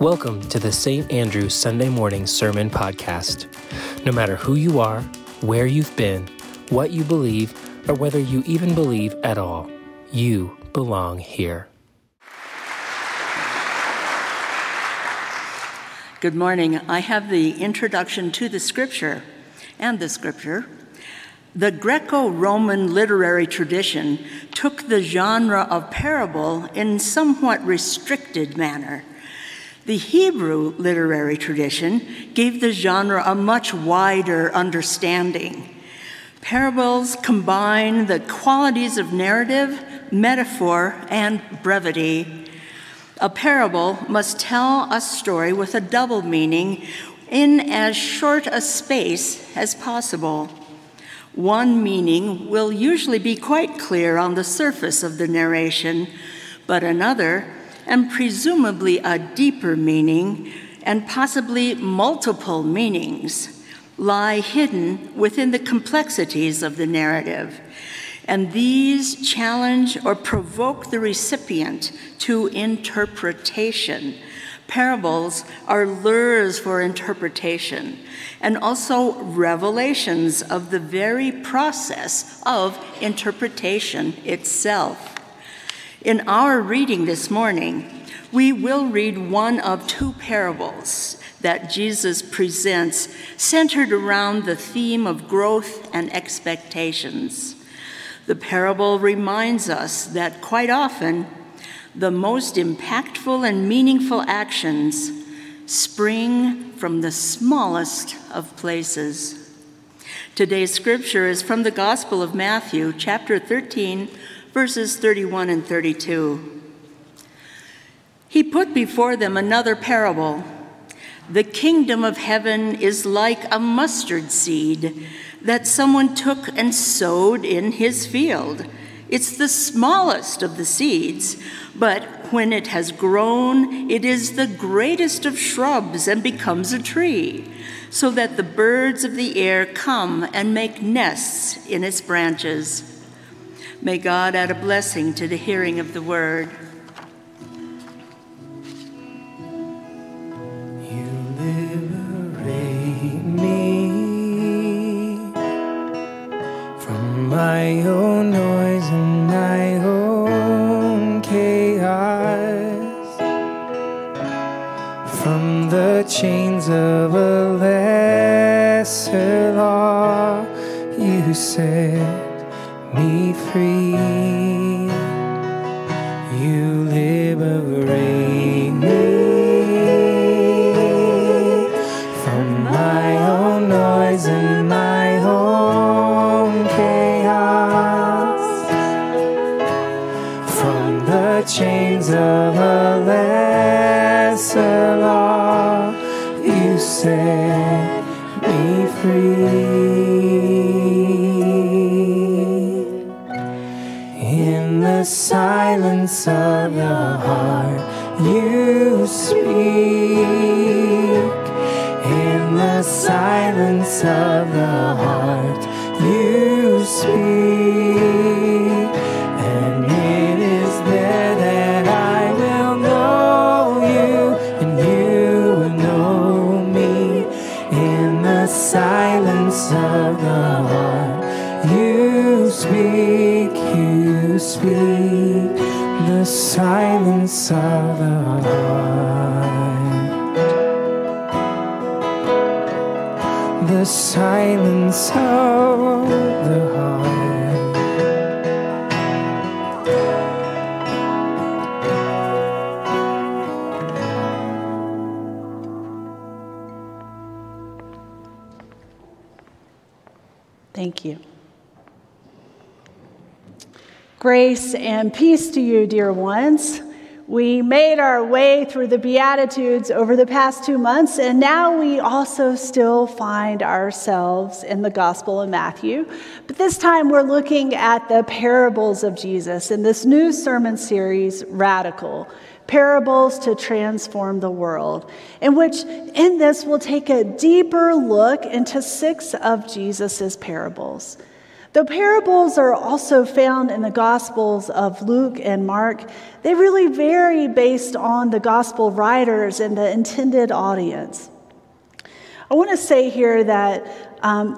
Welcome to the St. Andrew Sunday Morning Sermon Podcast. No matter who you are, where you've been, what you believe, or whether you even believe at all, you belong here. Good morning. I have the introduction to the scripture and the scripture. The Greco-Roman literary tradition took the genre of parable in somewhat restricted manner. The Hebrew literary tradition gave the genre a much wider understanding. Parables combine the qualities of narrative, metaphor, and brevity. A parable must tell a story with a double meaning in as short a space as possible. One meaning will usually be quite clear on the surface of the narration, but another, and presumably a deeper meaning, and possibly multiple meanings, lie hidden within the complexities of the narrative. And these challenge or provoke the recipient to interpretation. Parables are lures for interpretation, and also revelations of the very process of interpretation itself. In our reading this morning, we will read one of two parables that Jesus presents centered around the theme of growth and expectations. The parable reminds us that quite often, the most impactful and meaningful actions spring from the smallest of places. Today's scripture is from the Gospel of Matthew, chapter 13, verses 31 and 32. He put before them another parable. The kingdom of heaven is like a mustard seed that someone took and sowed in his field. It's the smallest of the seeds, but when it has grown, it is the greatest of shrubs and becomes a tree, so that the birds of the air come and make nests in its branches. May God add a blessing to the hearing of the word. My own noise and my own chaos, from the chains of a lesser law, you set me free. You liberate me from my own noise and my own chaos. From the chains of a lesser law, you set me free. In the silence of your heart, you speak. In the silence of the heart, you speak. And it is there that I will know you, and you will know me. In the silence of the heart, you speak, you speak. The silence of the heart, the silence of the heart. Thank you. Grace and peace to you, dear ones. We made our way through the Beatitudes over the past 2 months, and now we also still find ourselves in the Gospel of Matthew. But this time we're looking at the parables of Jesus in this new sermon series, Radical: Parables to Transform the World, in which, in this, we'll take a deeper look into 6 of Jesus's parables. Though parables are also found in the Gospels of Luke and Mark, they really vary based on the Gospel writers and the intended audience. I want to say here that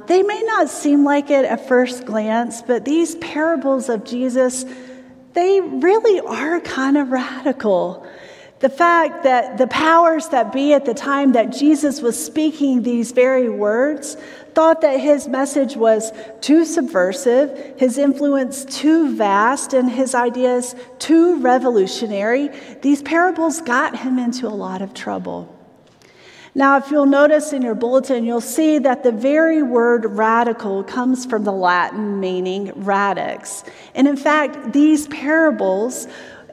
they may not seem like it at first glance, but these parables of Jesus, they really are kind of radical. The fact that the powers that be at the time that Jesus was speaking these very words thought that his message was too subversive, his influence too vast, and his ideas too revolutionary. These parables got him into a lot of trouble. Now, if you'll notice in your bulletin, you'll see that the very word radical comes from the Latin meaning radix. And in fact, these parables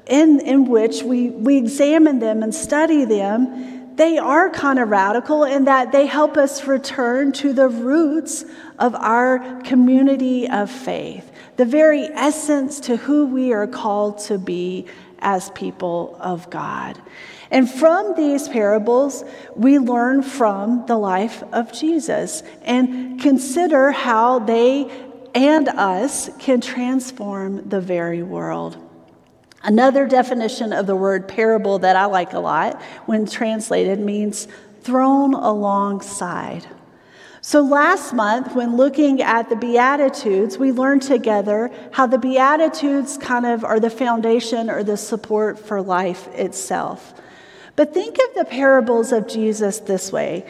in which we examine them and study them, they are kind of radical in that they help us return to the roots of our community of faith, the very essence to who we are called to be as people of God. And from these parables, we learn from the life of Jesus and consider how they and us can transform the very world. Another definition of the word parable that I like a lot when translated means thrown alongside. So last month, when looking at the Beatitudes, we learned together how the Beatitudes kind of are the foundation or the support for life itself. But think of the parables of Jesus this way.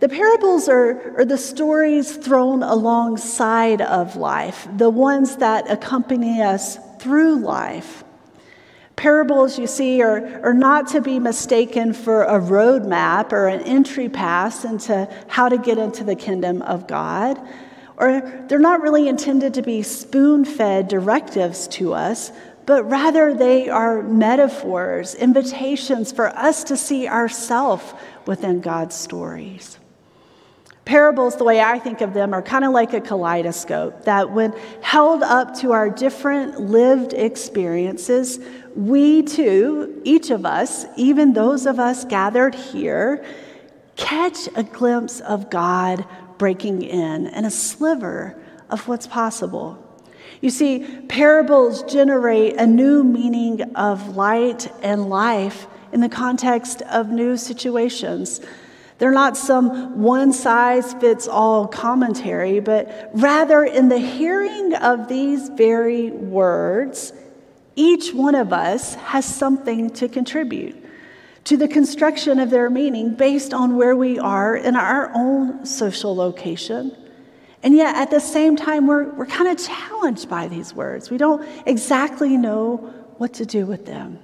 The parables are the stories thrown alongside of life, the ones that accompany us through life. Parables, you see, are not to be mistaken for a road map or an entry pass into how to get into the kingdom of God. Or they're not really intended to be spoon-fed directives to us, but rather they are metaphors, invitations for us to see ourselves within God's stories. Parables, the way I think of them, are kind of like a kaleidoscope that when held up to our different lived experiences, we too, each of us, even those of us gathered here, catch a glimpse of God breaking in and a sliver of what's possible. You see, parables generate a new meaning of light and life in the context of new situations. They're not some one-size-fits-all commentary, but rather in the hearing of these very words, each one of us has something to contribute to the construction of their meaning based on where we are in our own social location. And yet, at the same time, we're kind of challenged by these words. We don't exactly know what to do with them.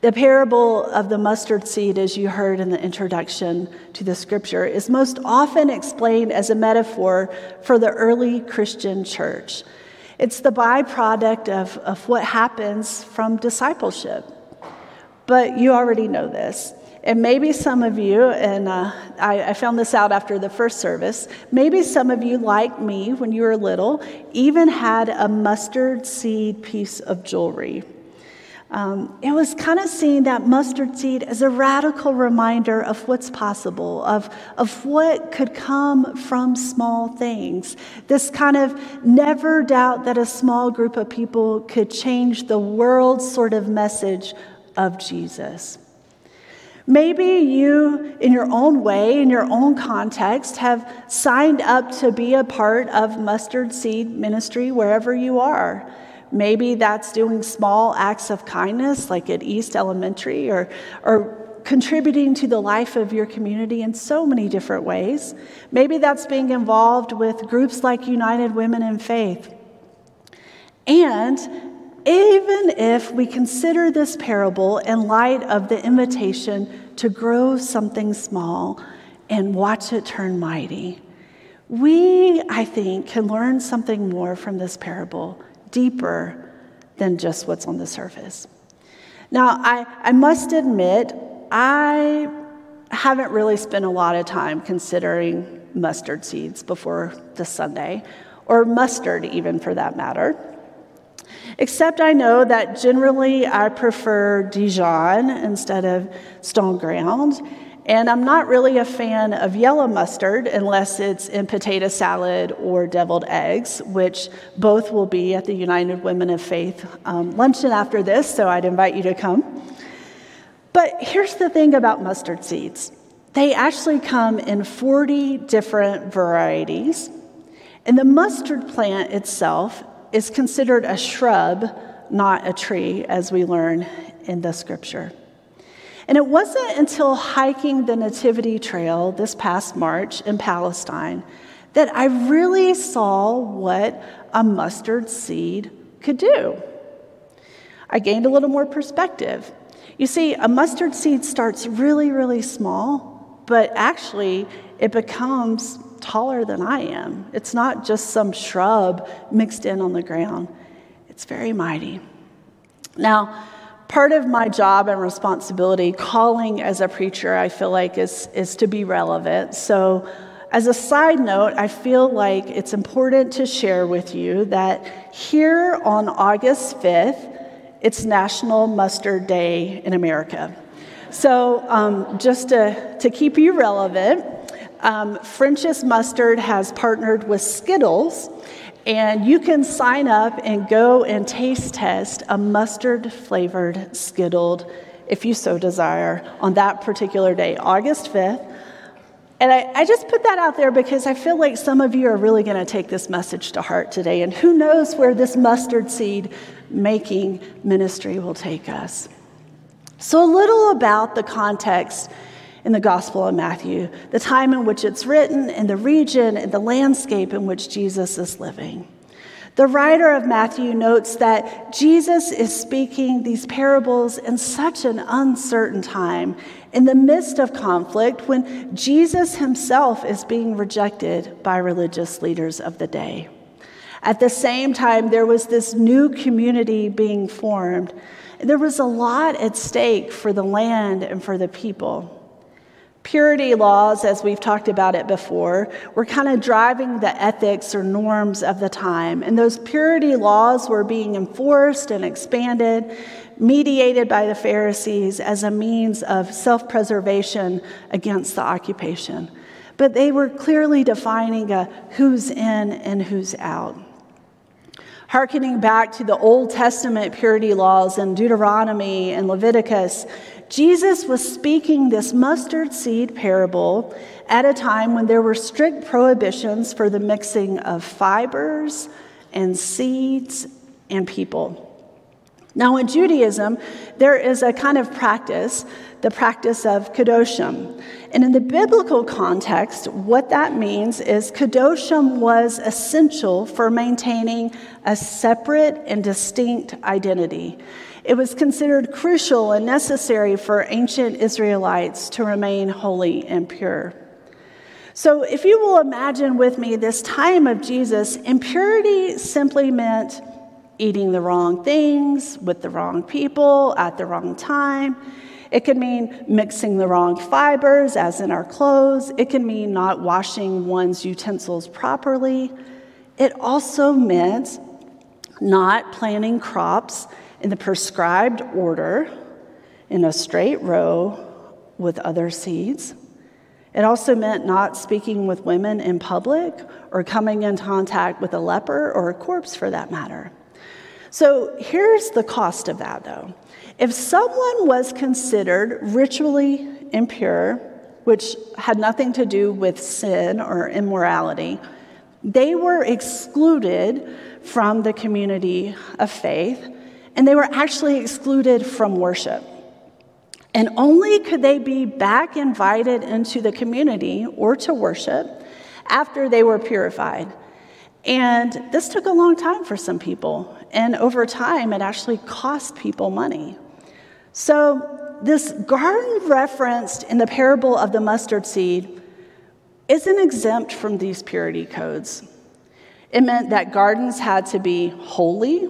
The parable of the mustard seed, as you heard in the introduction to the scripture, is most often explained as a metaphor for the early Christian church. It's the byproduct of what happens from discipleship. But you already know this. And maybe some of you, and I found this out after the first service, maybe some of you, like me, when you were little, even had a mustard seed piece of jewelry. It was kind of seeing that mustard seed as a radical reminder of what's possible, of what could come from small things. This kind of never doubt that a small group of people could change the world sort of message of Jesus. Maybe you, in your own way, in your own context, have signed up to be a part of mustard seed ministry wherever you are. Maybe that's doing small acts of kindness, like at East Elementary, or contributing to the life of your community in so many different ways. Maybe that's being involved with groups like United Women in Faith. And even if we consider this parable in light of the invitation to grow something small and watch it turn mighty, we, I think, can learn something more from this parable, deeper than just what's on the surface. Now, I must admit, I haven't really spent a lot of time considering mustard seeds before this Sunday, or mustard even for that matter, except I know that generally I prefer Dijon instead of Stone Ground, And I'm not really a fan of yellow mustard unless it's in potato salad or deviled eggs, which both will be at the United Women of Faith luncheon after this, so I'd invite you to come. But here's the thing about mustard seeds. They actually come in 40 different varieties, and the mustard plant itself is considered a shrub, not a tree, as we learn in the scripture. And it wasn't until hiking the Nativity Trail this past March in Palestine that I really saw what a mustard seed could do. I gained a little more perspective. You see, a mustard seed starts really, really small, but actually it becomes taller than I am. It's not just some shrub mixed in on the ground. It's very mighty. Now, part of my job and responsibility, calling as a preacher, I feel like is to be relevant. So as a side note, I feel like it's important to share with you that here on August 5th, it's National Mustard Day in America. So just to keep you relevant, French's Mustard has partnered with Skittles, and you can sign up and go and taste test a mustard-flavored Skittle, if you so desire, on that particular day, August 5th. And I just put that out there because I feel like some of you are really going to take this message to heart today, and who knows where this mustard seed making ministry will take us. So a little about the context in the Gospel of Matthew, the time in which it's written, and the region, and the landscape in which Jesus is living. The writer of Matthew notes that Jesus is speaking these parables in such an uncertain time, in the midst of conflict, when Jesus himself is being rejected by religious leaders of the day. At the same time, there was this new community being formed. There was a lot at stake for the land and for the people. Purity laws, as we've talked about it before, were kind of driving the ethics or norms of the time. And those purity laws were being enforced and expanded, mediated by the Pharisees as a means of self-preservation against the occupation. But they were clearly defining a who's in and who's out. Hearkening back to the Old Testament purity laws in Deuteronomy and Leviticus, Jesus was speaking this mustard seed parable at a time when there were strict prohibitions for the mixing of fibers and seeds and people. Now, in Judaism, there is a kind of practice, the practice of kedoshim. And in the biblical context, what that means is kedoshim was essential for maintaining a separate and distinct identity. It was considered crucial and necessary for ancient Israelites to remain holy and pure. So if you will imagine with me this time of Jesus, impurity simply meant eating the wrong things, with the wrong people, at the wrong time. It could mean mixing the wrong fibers, as in our clothes. It can mean not washing one's utensils properly. It also meant not planting crops in the prescribed order in a straight row with other seeds. It also meant not speaking with women in public or coming in contact with a leper or a corpse for that matter. So here's the cost of that, though. If someone was considered ritually impure, which had nothing to do with sin or immorality, they were excluded from the community of faith, and they were actually excluded from worship. And only could they be back invited into the community or to worship after they were purified. And this took a long time for some people. And over time, it actually cost people money. So this garden referenced in the parable of the mustard seed isn't exempt from these purity codes. It meant that gardens had to be holy,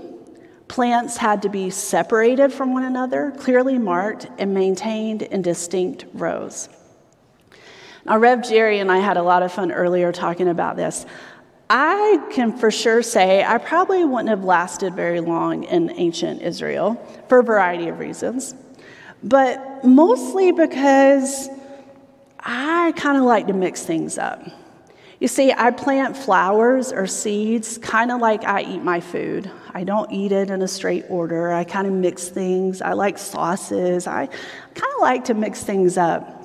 plants had to be separated from one another, clearly marked and maintained in distinct rows. Now, Rev Jerry and I had a lot of fun earlier talking about this. I can for sure say I probably wouldn't have lasted very long in ancient Israel for a variety of reasons, but mostly because I kind of like to mix things up. You see, I plant flowers or seeds kind of like I eat my food. I don't eat it in a straight order. I kind of mix things. I like sauces. I kind of like to mix things up.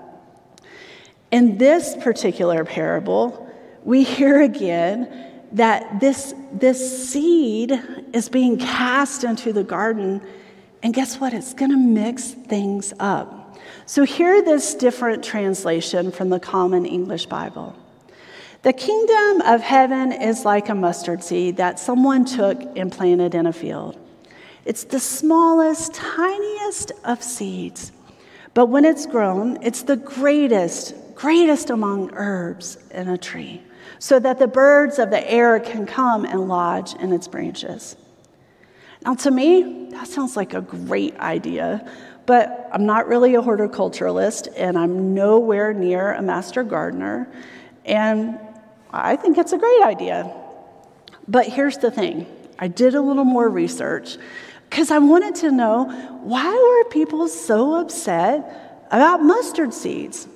In this particular parable, we hear again that this seed is being cast into the garden, and guess what? It's going to mix things up. So hear this different translation from the Common English Bible. The kingdom of heaven is like a mustard seed that someone took and planted in a field. It's the smallest, tiniest of seeds, but when it's grown, it's the greatest among herbs in a tree, so that the birds of the air can come and lodge in its branches. Now, to me, that sounds like a great idea, but I'm not really a horticulturalist, and I'm nowhere near a master gardener, and I think it's a great idea. But here's the thing. I did a little more research, because I wanted to know, why were people so upset about mustard seeds?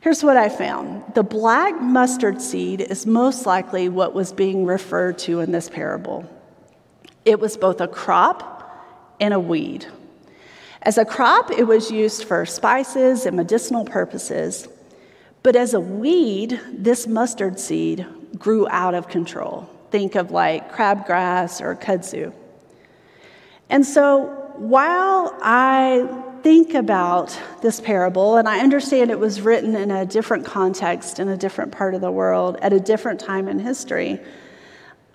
Here's what I found. The black mustard seed is most likely what was being referred to in this parable. It was both a crop and a weed. As a crop, it was used for spices and medicinal purposes. But as a weed, this mustard seed grew out of control. Think of like crabgrass or kudzu. And so while I think about this parable, and I understand it was written in a different context, in a different part of the world, at a different time in history,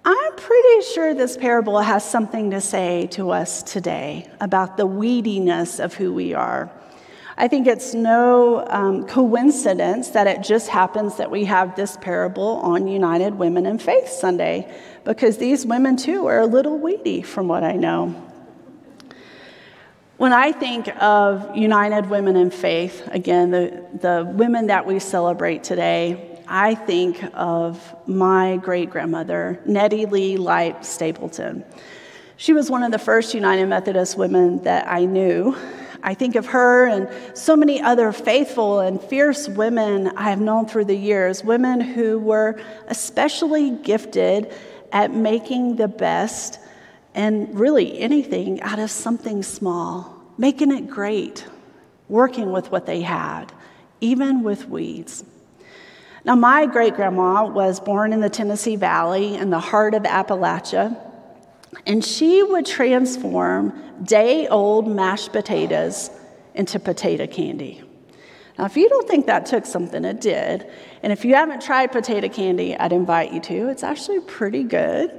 I'm pretty sure this parable has something to say to us today about the weediness of who we are. I think it's no coincidence that it just happens that we have this parable on United Women in Faith Sunday, because these women too are a little weedy from what I know. When I think of United Women in Faith, again, the women that we celebrate today, I think of my great-grandmother, Nettie Lee Light Stapleton. She was one of the first United Methodist women that I knew. I think of her and so many other faithful and fierce women I have known through the years, women who were especially gifted at making the best and really anything out of something small, making it great, working with what they had, even with weeds. Now, my great-grandma was born in the Tennessee Valley in the heart of Appalachia, and she would transform day-old mashed potatoes into potato candy. Now, if you don't think that took something, it did. And if you haven't tried potato candy, I'd invite you to. It's actually pretty good.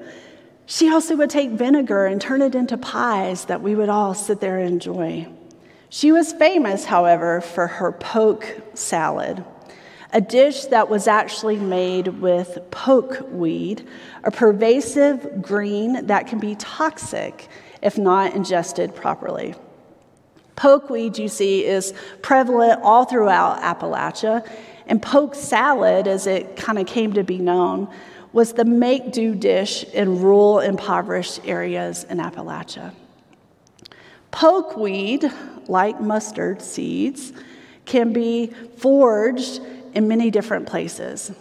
She also would take vinegar and turn it into pies that we would all sit there and enjoy. She was famous, however, for her poke salad, a dish that was actually made with poke weed, a pervasive green that can be toxic if not ingested properly. Pokeweed, you see, is prevalent all throughout Appalachia, and poke salad, as it kind of came to be known, was the make-do dish in rural, impoverished areas in Appalachia. Pokeweed, like mustard seeds, can be foraged in many different places.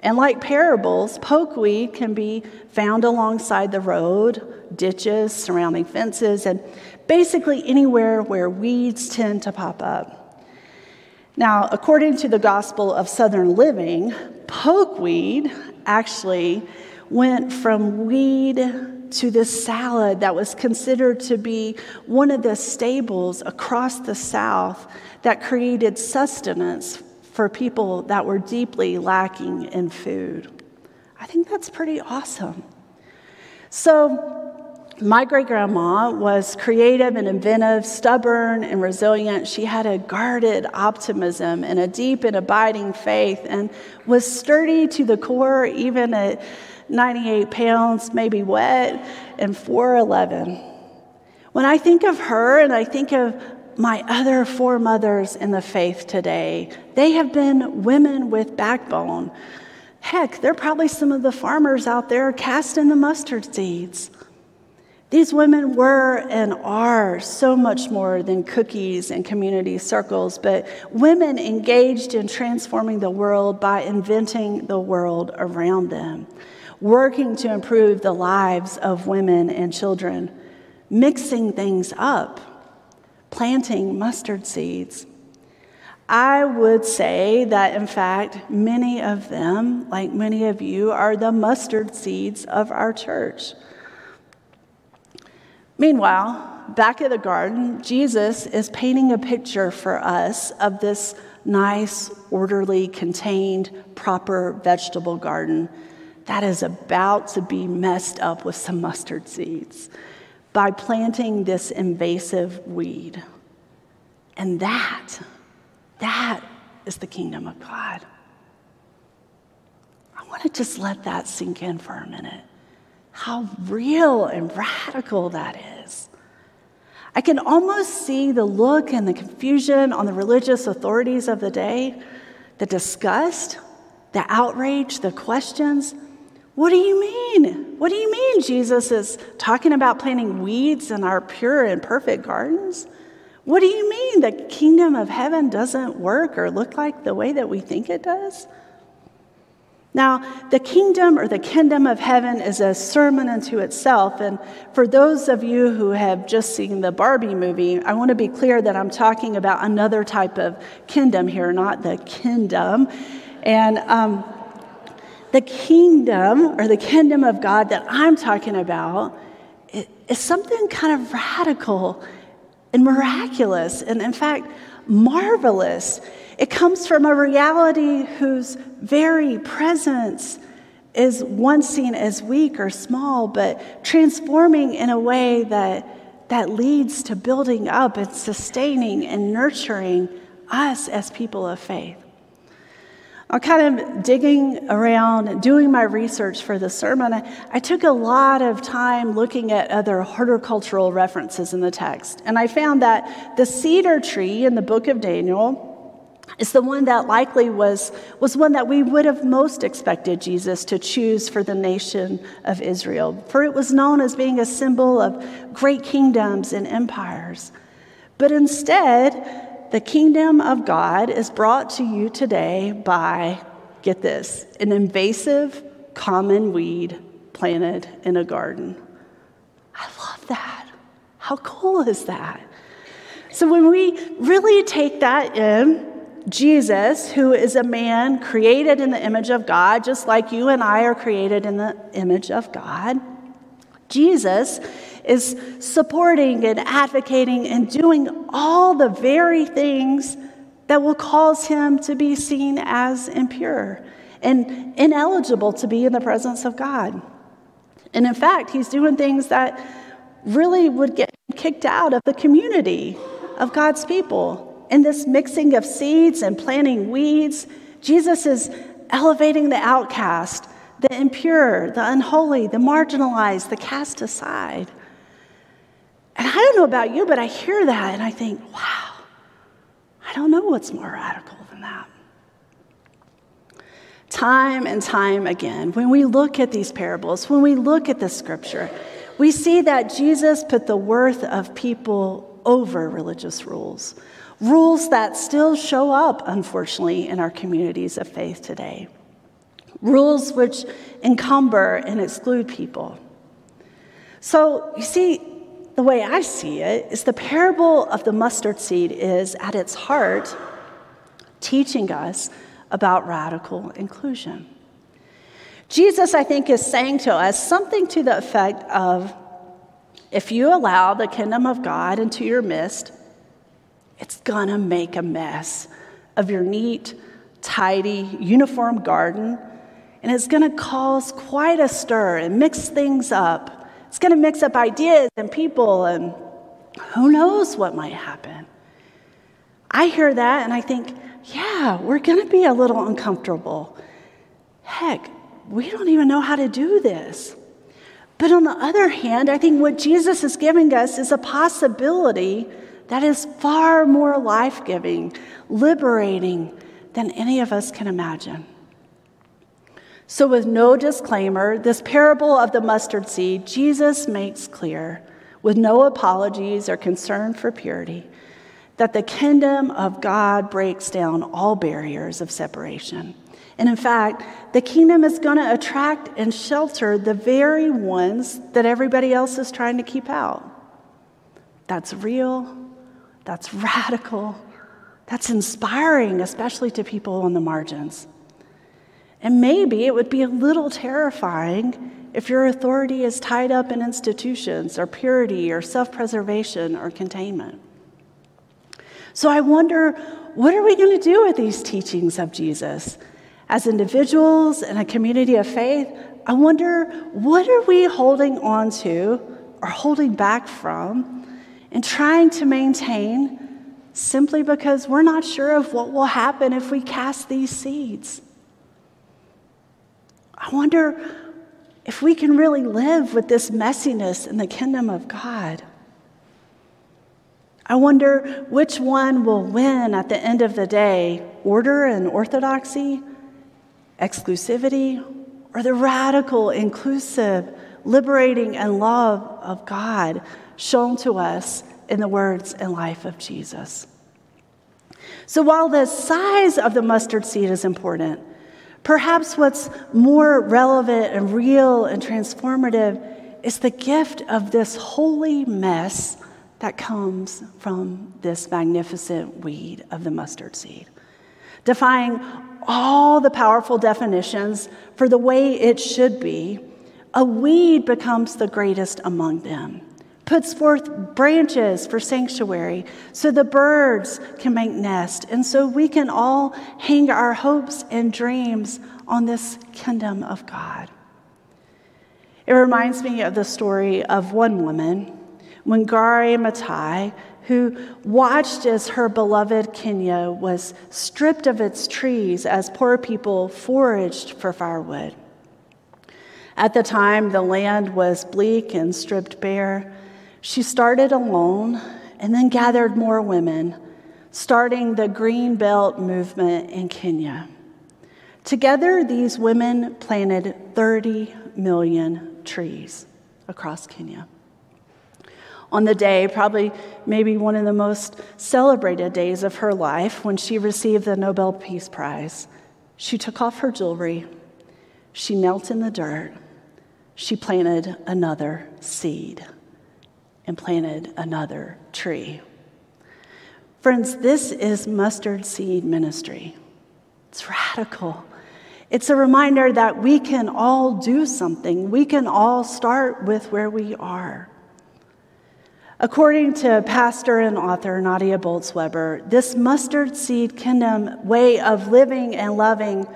And like parables, pokeweed can be found alongside the road, ditches, surrounding fences, and basically anywhere where weeds tend to pop up. Now, according to the Gospel of Southern Living, pokeweed actually went from weed to this salad that was considered to be one of the staples across the South that created sustenance for people that were deeply lacking in food. I think that's pretty awesome. So, my great-grandma was creative and inventive, stubborn and resilient. She had a guarded optimism and a deep and abiding faith, and was sturdy to the core, even at 98 pounds, maybe wet, and 4'11". When I think of her and I think of my other foremothers in the faith today, they have been women with backbone. Heck, they're probably some of the farmers out there casting the mustard seeds. These women were and are so much more than cookies and community circles, but women engaged in transforming the world by inventing the world around them, working to improve the lives of women and children, mixing things up, planting mustard seeds. I would say that, in fact, many of them, like many of you, are the mustard seeds of our church. Meanwhile, back at the garden, Jesus is painting a picture for us of this nice, orderly, contained, proper vegetable garden that is about to be messed up with some mustard seeds by planting this invasive weed. And that is the kingdom of God. I want to just let that sink in for a minute. How real and radical that is. I can almost see the look and the confusion on the religious authorities of the day, the disgust, the outrage, the questions. What do you mean? What do you mean Jesus is talking about planting weeds in our pure and perfect gardens? What do you mean the kingdom of heaven doesn't work or look like the way that we think it does? Now, the kingdom of heaven is a sermon unto itself. And for those of you who have just seen the Barbie movie, I want to be clear that I'm talking about another type of kingdom here, not the kingdom. And the kingdom of God that I'm talking about is something kind of radical and miraculous and, in fact, marvelous. It comes from a reality whose very presence is once seen as weak or small, but transforming in a way that leads to building up and sustaining and nurturing us as people of faith. I'm kind of digging around, doing my research for the sermon. I took a lot of time looking at other horticultural references in the text, and I found that the cedar tree in the book of Daniel is the one that likely was one that we would have most expected Jesus to choose for the nation of Israel, for it was known as being a symbol of great kingdoms and empires. But instead, the kingdom of God is brought to you today by, get this, an invasive common weed planted in a garden. I love that. How cool is that? So when we really take that in, Jesus, who is a man created in the image of God, just like you and I are created in the image of God, Jesus is supporting and advocating and doing all the very things that will cause him to be seen as impure and ineligible to be in the presence of God. And in fact, he's doing things that really would get him kicked out of the community of God's people. In this mixing of seeds and planting weeds, Jesus is elevating the outcast, the impure, the unholy, the marginalized, the cast aside. And I don't know about you, but I hear that and I think, wow, I don't know what's more radical than that. Time and time again, when we look at these parables, when we look at the scripture, we see that Jesus put the worth of people over religious rules, rules that still show up, unfortunately, in our communities of faith today. Rules which encumber and exclude people. So, you see, the way I see it is the parable of the mustard seed is, at its heart, teaching us about radical inclusion. Jesus, I think, is saying to us something to the effect of, if you allow the kingdom of God into your midst, it's gonna make a mess of your neat, tidy, uniform garden. And it's going to cause quite a stir and mix things up. It's going to mix up ideas and people, and who knows what might happen. I hear that and I think, yeah, we're going to be a little uncomfortable. Heck, we don't even know how to do this. But on the other hand, I think what Jesus is giving us is a possibility that is far more life-giving, liberating than any of us can imagine. So with no disclaimer, this parable of the mustard seed, Jesus makes clear, with no apologies or concern for purity, that the kingdom of God breaks down all barriers of separation. And in fact, the kingdom is going to attract and shelter the very ones that everybody else is trying to keep out. That's real. That's radical. That's inspiring, especially to people on the margins. And maybe it would be a little terrifying if your authority is tied up in institutions or purity or self-preservation or containment. So I wonder, what are we going to do with these teachings of Jesus? As individuals and a community of faith, I wonder, what are we holding on to or holding back from and trying to maintain simply because we're not sure of what will happen if we cast these seeds? I wonder if we can really live with this messiness in the kingdom of God. I wonder which one will win at the end of the day, order and orthodoxy, exclusivity, or the radical, inclusive, liberating, and love of God shown to us in the words and life of Jesus. So while the size of the mustard seed is important, perhaps what's more relevant and real and transformative is the gift of this holy mess that comes from this magnificent weed of the mustard seed, defying all the powerful definitions for the way it should be. A weed becomes the greatest among them, puts forth branches for sanctuary so the birds can make nest, and so we can all hang our hopes and dreams on this kingdom of God. It reminds me of the story of one woman, Wangari Maathai, who watched as her beloved Kenya was stripped of its trees as poor people foraged for firewood. At the time, the land was bleak and stripped bare. She started alone and then gathered more women, starting the Green Belt Movement in Kenya. Together, these women planted 30 million trees across Kenya. On the day, maybe one of the most celebrated days of her life, when she received the Nobel Peace Prize, she took off her jewelry. She knelt in the dirt. She planted another seed and planted another tree. Friends, this is mustard seed ministry. It's radical. It's a reminder that we can all do something. We can all start with where we are. According to pastor and author Nadia Bolz-Weber, this mustard seed kingdom way of living and loving,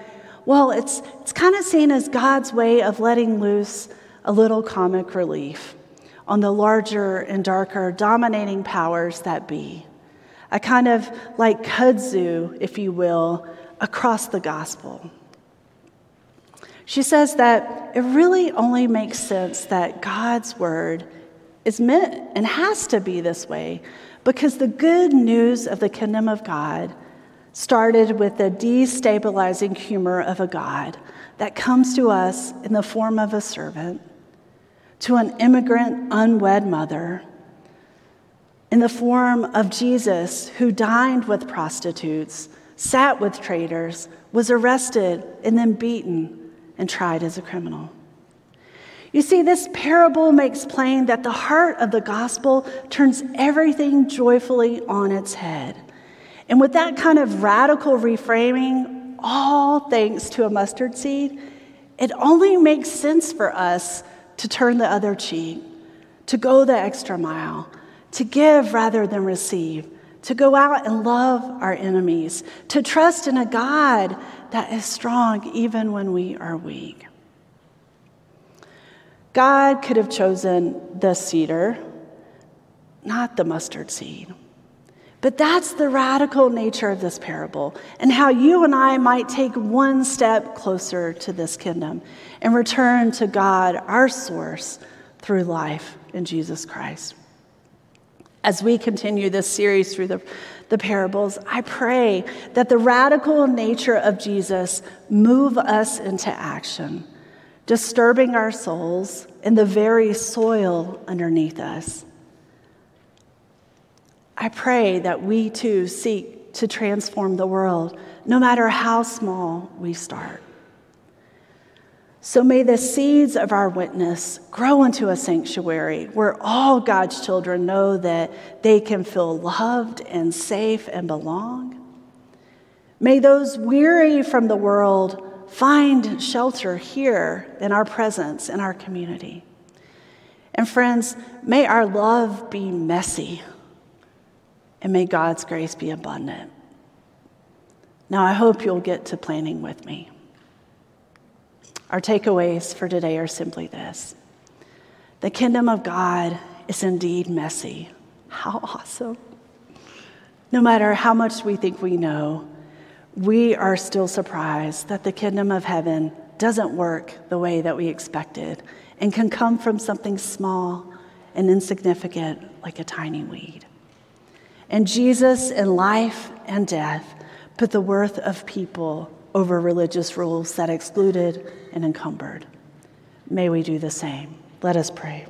well, it's kind of seen as God's way of letting loose a little comic relief on the larger and darker dominating powers that be, a kind of like kudzu, if you will, across the gospel. She says that it really only makes sense that God's word is meant and has to be this way because the good news of the kingdom of God started with the destabilizing humor of a God that comes to us in the form of a servant, to an immigrant unwed mother, in the form of Jesus, who dined with prostitutes, sat with traitors, was arrested and then beaten and tried as a criminal. You see, this parable makes plain that the heart of the gospel turns everything joyfully on its head. And with that kind of radical reframing, all thanks to a mustard seed, it only makes sense for us to turn the other cheek, to go the extra mile, to give rather than receive, to go out and love our enemies, to trust in a God that is strong even when we are weak. God could have chosen the cedar, not the mustard seed. But that's the radical nature of this parable and how you and I might take one step closer to this kingdom and return to God, our source, through life in Jesus Christ. As we continue this series through the parables, I pray that the radical nature of Jesus move us into action, disturbing our souls and the very soil underneath us. I pray that we too seek to transform the world, no matter how small we start. So may the seeds of our witness grow into a sanctuary where all God's children know that they can feel loved and safe and belong. May those weary from the world find shelter here in our presence, in our community. And friends, may our love be messy, and may God's grace be abundant. Now, I hope you'll get to planning with me. Our takeaways for today are simply this: the kingdom of God is indeed messy. How awesome. No matter how much we think we know, we are still surprised that the kingdom of heaven doesn't work the way that we expected and can come from something small and insignificant like a tiny weed. And Jesus in life and death put the worth of people over religious rules that excluded and encumbered. May we do the same. Let us pray.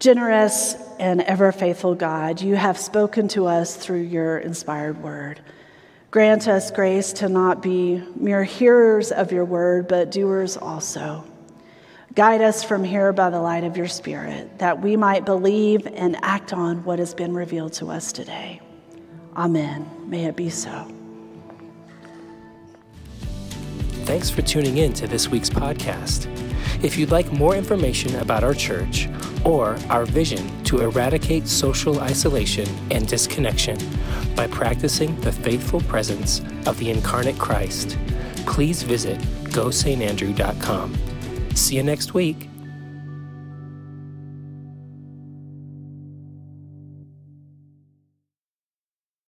Generous and ever-faithful God, you have spoken to us through your inspired word. Grant us grace to not be mere hearers of your word, but doers also. Guide us from here by the light of your Spirit, that we might believe and act on what has been revealed to us today. Amen. May it be so. Thanks for tuning in to this week's podcast. If you'd like more information about our church or our vision to eradicate social isolation and disconnection by practicing the faithful presence of the incarnate Christ, please visit GoSaintAndrew.com. See you next week.